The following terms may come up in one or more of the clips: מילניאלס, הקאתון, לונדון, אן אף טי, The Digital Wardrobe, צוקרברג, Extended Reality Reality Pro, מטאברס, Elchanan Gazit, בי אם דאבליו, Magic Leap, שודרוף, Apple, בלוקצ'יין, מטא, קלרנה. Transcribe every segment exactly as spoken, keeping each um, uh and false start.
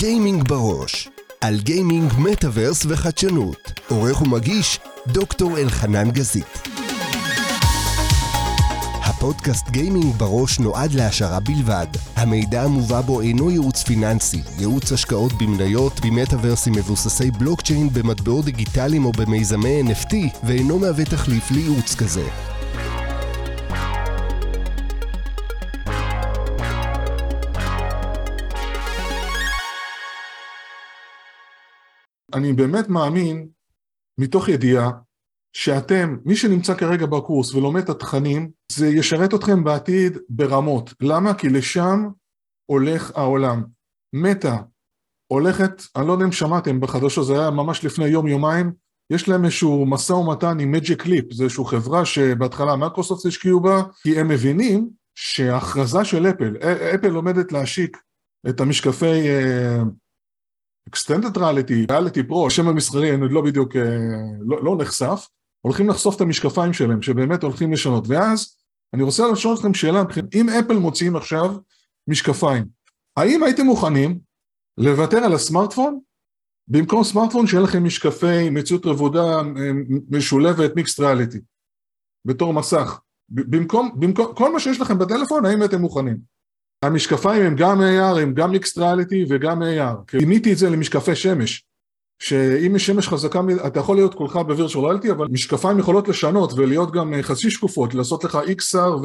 גיימינג בראש, על גיימינג, מטאברס וחדשנות. עורך ומגיש דוקטור אלחנן גזית. הפודקאסט גיימינג בראש נועד להשערה בלבד. המידע המובא בו אינו ייעוץ פיננסי, ייעוץ השקעות במניות, במטאברסים מבוססי בלוקצ'יין, במטבעות דיגיטליים או במיזמי אן אף טי, ואינו מהווה תחליף לייעוץ כזה. אני באמת מאמין, מתוך ידיעה, שאתם, מי שנמצא כרגע בקורס ולומד את התכנים, זה ישרת אתכם בעתיד ברמות. למה? כי לשם הולך העולם. מטא הולכת, אני לא יודע אם שמעתם בחדשות, זה היה ממש לפני יום-יומיים, יש להם איזשהו משא ומתן עם Magic Leap, זה איזשהו חברה שבהתחלה מייקרוסופט השקיעו בה, כי הם מבינים שההכרזה של אפל, אפל עומדת להשיק את המשקפי Extended Reality Reality Pro, השם המסחרי, אני לא בדיוק, לא, לא נחשף, הולכים לחשוף את המשקפיים שלהם, שבאמת הולכים לשנות. ואז, אני רוצה לשאול אתכם שאלה, אם אפל מוציאים עכשיו משקפיים, האם הייתם מוכנים לוותר על הסמארטפון? במקום סמארטפון שיהיה לכם משקפי מציאות רבודה משולבת, מיקסט ריאליטי, בתור מסך. במקום, במקום, כל מה שיש לכם בטלפון, האם הייתם מוכנים? המשקפיים הם גם איי אר, הם גם מיקסט ריאליטי וגם איי אר. אימיתי את זה למשקפי שמש, שאם יש שמש חזקה, אתה יכול להיות כולך בווירצ'ואל ריאליטי, אבל משקפיים יכולות לשנות ולהיות גם חצי שקופות, לעשות לך אקס אר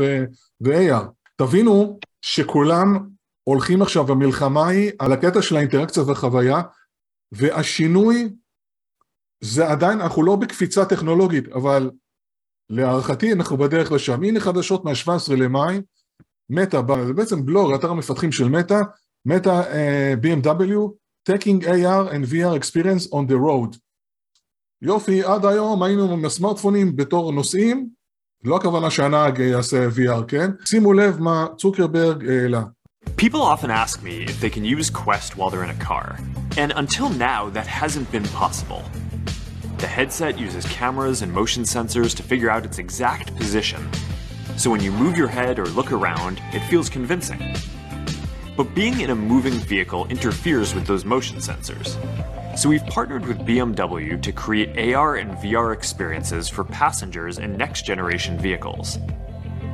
ו-איי אר. תבינו שכולם הולכים עכשיו, המלחמה היא על הקטע של האינטראקציה והחוויה, והשינוי זה עדיין, אנחנו לא בקפיצה טכנולוגית, אבל להערכתי אנחנו בדרך לשם. הנה חדשות מה-שבעה עשר למאי, מטא, זה בעצם בלוג, אתר המפתחים של מטא, מטא uh, בי אם דאבליו, taking איי אר and וי אר experience on the road. יופי, עד היום היינו מסמארטפונים בתור נוסעים, לא הכוונה שהנהג יעשה וי אר, כן? שימו לב מה צוקרברג העלה. People often ask me if they can use Quest while they're in a car, and until now that hasn't been possible. The headset uses cameras and motion sensors to figure out its exact position. So when you move your head or look around, it feels convincing. But being in a moving vehicle interferes with those motion sensors. So we've partnered with בי אם דאבליו to create איי אר and וי אר experiences for passengers in next-generation vehicles.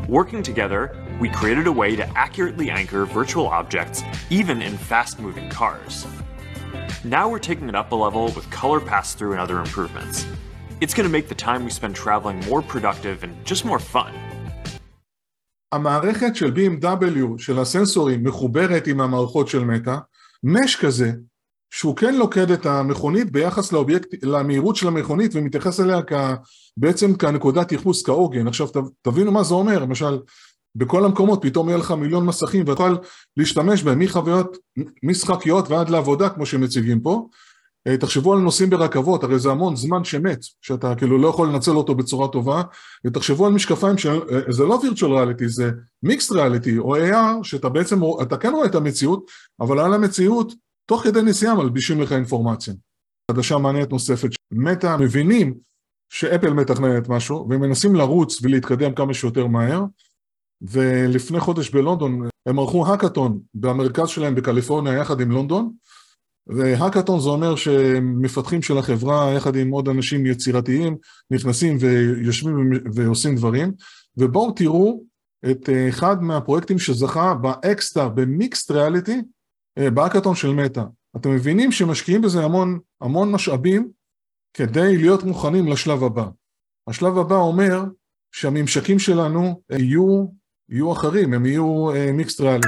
Working together, we created a way to accurately anchor virtual objects even in fast-moving cars. Now we're taking it up a level with color pass-through and other improvements. It's going to make the time we spend traveling more productive and just more fun. המערכת של בי אם דאבליו, של הסנסורים, מחוברת עם המערכות של מטא, מש כזה, שהוא כן לוקד את המכונית ביחס לאובייקט, למהירות של המכונית, ומתייחס אליה כ, בעצם כנקודת ייחוס, כעוגן. עכשיו, תבינו מה זה אומר, למשל, בכל המקומות פתאום יהיה לך מיליון מסכים, ואתה יכול להשתמש בהם, מחוויות, משחקיות ועד לעבודה, כמו שמציגים פה. תחשבו על נוסעים ברכבות, הרי זה המון זמן שמת, שאתה כאילו לא יכול לנצל אותו בצורה טובה, ותחשבו על משקפיים שזה לא virtual reality, זה mixed reality או איי אר, שאתה בעצם, אתה כן רואה את המציאות, אבל על המציאות, תוך כדי נסיעה מלבישים לך אינפורמציה. חדשה מעניינת נוספת, מטא מבינים שאפל מתכננת משהו, והם מנסים לרוץ ולהתקדם כמה שיותר מהר, ולפני חודש בלונדון, הם ערכו הקאטון במרכז שלהם בקליפורניה יחד עם לונדון, והקאטון זה אומר שמפתחים של החברה, יחד עם עוד אנשים יצירתיים, נכנסים ויושבים ועושים דברים, ובואו תראו את אחד מהפרויקטים שזכה באקסטר, במיקסט ריאליטי, בהקאטון של מטא. אתם מבינים שמשקיעים בזה המון, המון משאבים, כדי להיות מוכנים לשלב הבא. השלב הבא אומר שהממשקים שלנו יהיו, יהיו אחרים, הם יהיו מיקסט ריאליטי.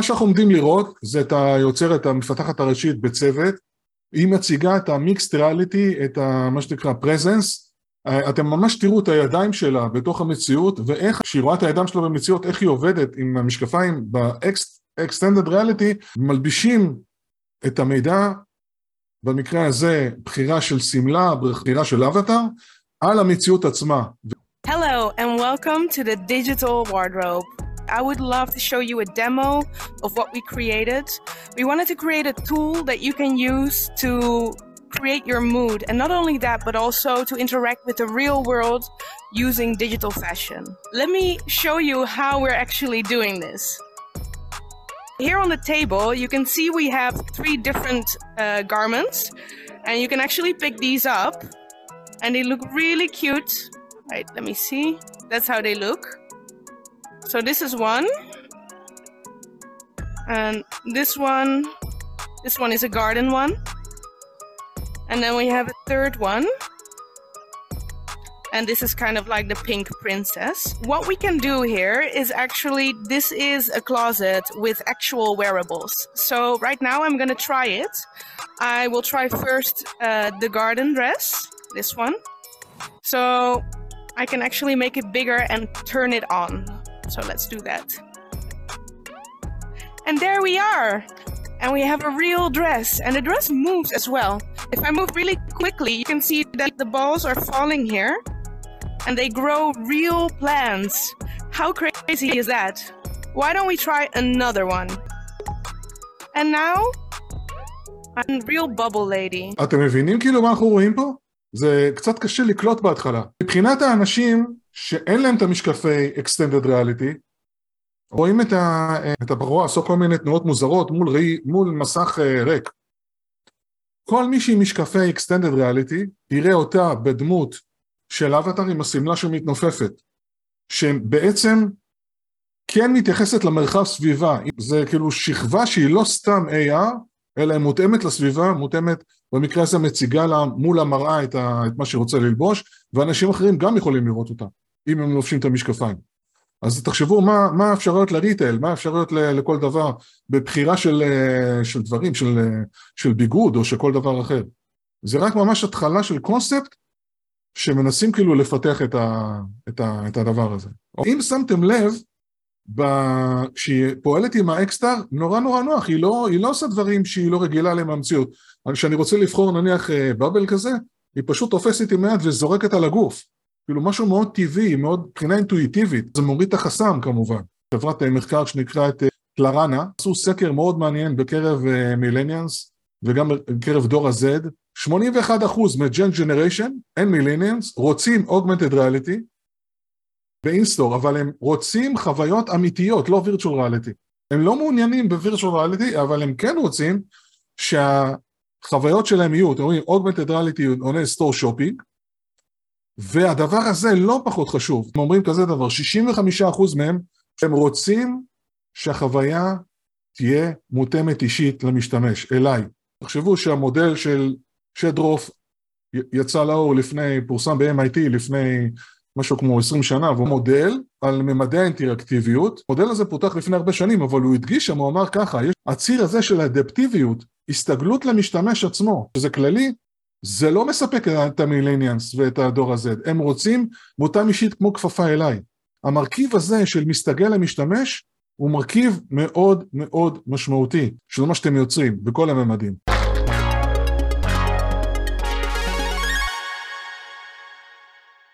מה שאנחנו עומדים לראות זה את היוצרת המפתחת הראשית בצוות, היא מציגה את המיקסט ריאליטי, את ה, מה שנקרא פרזנס, אתם ממש תראו את הידיים שלה בתוך המציאות, ואיך שהיא רואה את הידיים שלה במציאות, איך היא עובדת עם המשקפיים ב-Extended Reality, מלבישים את המידע, במקרה הזה בחירה של סמלה, בחירה של אבטר, על המציאות עצמה. Hello and welcome to the digital wardrobe. I would love to show you a demo of what we created. We wanted to create a tool that you can use to create your mood, and not only that, but also to interact with the real world using digital fashion. Let me show you how we're actually doing this. Here on the table, you can see we have three different uh, garments, and you can actually pick these up, and they look really cute. Right, let me see. That's how they look. So this is one, and this one, this one is a garden one, and then we have a third one, and this is kind of like the pink princess. What we can do here is actually, this is a closet with actual wearables. So right now I'm gonna try it. I will try first uh, the garden dress, this one. So I can actually make it bigger and turn it on. So let's do that. And there we are. And we have a real dress, and the dress moves as well. If I move really quickly, you can see that the balls are falling here. And they grow real plants. How crazy is that? Why don't we try another one? And now, I'm real bubble lady. אתם מבינים כאילו מה אנחנו רואים פה? זה קצת קשה לקלוט בהתחלה. מבחינת האנשים שאין להם את המשקפי Extended Reality, רואים את, ה, את הברוע עשו כל מיני תנועות מוזרות מול, ראי, מול מסך ריק. כל מי שהיא משקפי Extended Reality יראה אותה בדמות של אבטר עם הסמלה שמתנופפת, שבעצם כן מתייחסת למרחב סביבה. זה כאילו שכבה שהיא לא סתם איי אר, אלא היא מותאמת לסביבה, מותאמת, במקרה הזה מציגה לה מול המראה את, ה, את מה שרוצה ללבוש, ואנשים אחרים גם יכולים לראות אותה, אם הם לובשים את המשקפיים. אז תחשבו מה, מה אפשרויות לריטל, מה אפשרויות ל, לכל דבר, בבחירה של, של דברים, של, של ביגוד או של כל דבר אחר. זה רק ממש התחלה של קונספט, שמנסים כאילו לפתח את, ה, את, ה, את הדבר הזה. אם שמתם לב, שהיא פועלת עם האקסטר, נורא נורא נוח, היא לא, היא לא עושה דברים שהיא לא רגילה להם המציאות. כשאני רוצה לבחור נניח בבל כזה, היא פשוט תופסת עם היד וזורקת על הגוף. כאילו משהו מאוד טבעי, מאוד מבחינה אינטואיטיבית. זה מוריד את החסם כמובן. חברת מחקר שנקראת קלרנה, עשו סקר מאוד מעניין בקרב מילניאנס, וגם בקרב דור ה-Z. שמונים ואחד אחוז מג'ן ג'נריישן, אין מילניאנס, רוצים Augmented Reality, באינסטור, אבל הם רוצים חוויות אמיתיות, לא וירצ'ול ריאליטי. הם לא מעוניינים בווירצ'ול ריאליטי, אבל הם כן רוצים שהחוויות שלהם יהיו, אתם אומרים, Augmented Reality עונה סטור שופינג, והדבר הזה לא פחות חשוב. הם אומרים כזה דבר, שישים וחמישה אחוז מהם, הם רוצים שהחוויה תהיה מותאמת אישית למשתמש, אליי. תחשבו שהמודל של שודרוף יצא לאור לפני, פורסם ב-אם איי טי לפני משהו כמו עשרים שנה, והוא מודל על ממדי האינטראקטיביות. המודל הזה פותח לפני הרבה שנים, אבל הוא הדגיש שם, הוא אמר ככה, יש הציר הזה של האדפטיביות, הסתגלות למשתמש עצמו, שזה כללי, זה לא מספק את המילניאנס ואת הדור הזה. הם רוצים מותם אישית כמו כפפה אליי. המרכיב הזה של מסתגל למשתמש, הוא מרכיב מאוד מאוד משמעותי, של מה שאתם יוצרים בכל הממדים.